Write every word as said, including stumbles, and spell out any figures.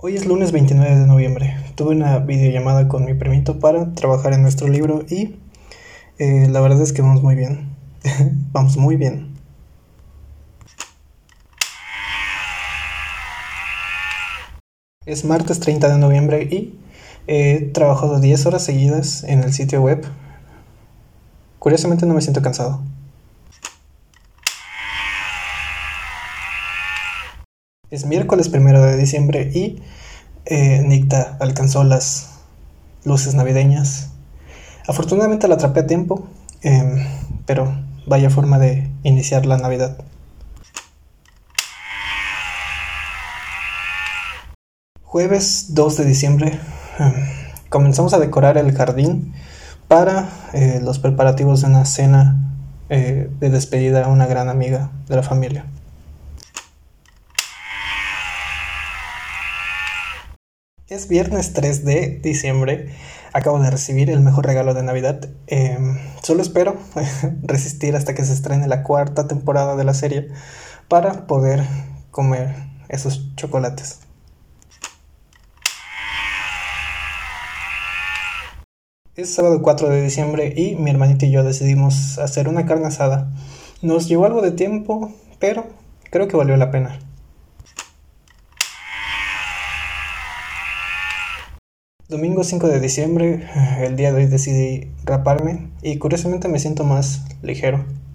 Hoy es lunes veintinueve de noviembre. Tuve una videollamada con mi primito para trabajar en nuestro libro y eh, la verdad es que vamos muy bien. Vamos muy bien. Es martes treinta de noviembre y he trabajado diez horas seguidas en el sitio web. Curiosamente no me siento cansado. Es miércoles primero de diciembre y eh, Nicta alcanzó las luces navideñas. Afortunadamente la atrapé a tiempo, eh, pero vaya forma de iniciar la Navidad. Jueves dos de diciembre eh, comenzamos a decorar el jardín para eh, los preparativos de una cena eh, de despedida a una gran amiga de la familia. Es viernes tres de diciembre, acabo de recibir el mejor regalo de Navidad, eh, solo espero resistir hasta que se estrene la cuarta temporada de la serie para poder comer esos chocolates. Es sábado cuatro de diciembre y mi hermanito y yo decidimos hacer una carne asada. Nos llevó algo de tiempo, pero creo que valió la pena. Domingo cinco de diciembre, el día de hoy decidí raparme y curiosamente me siento más ligero.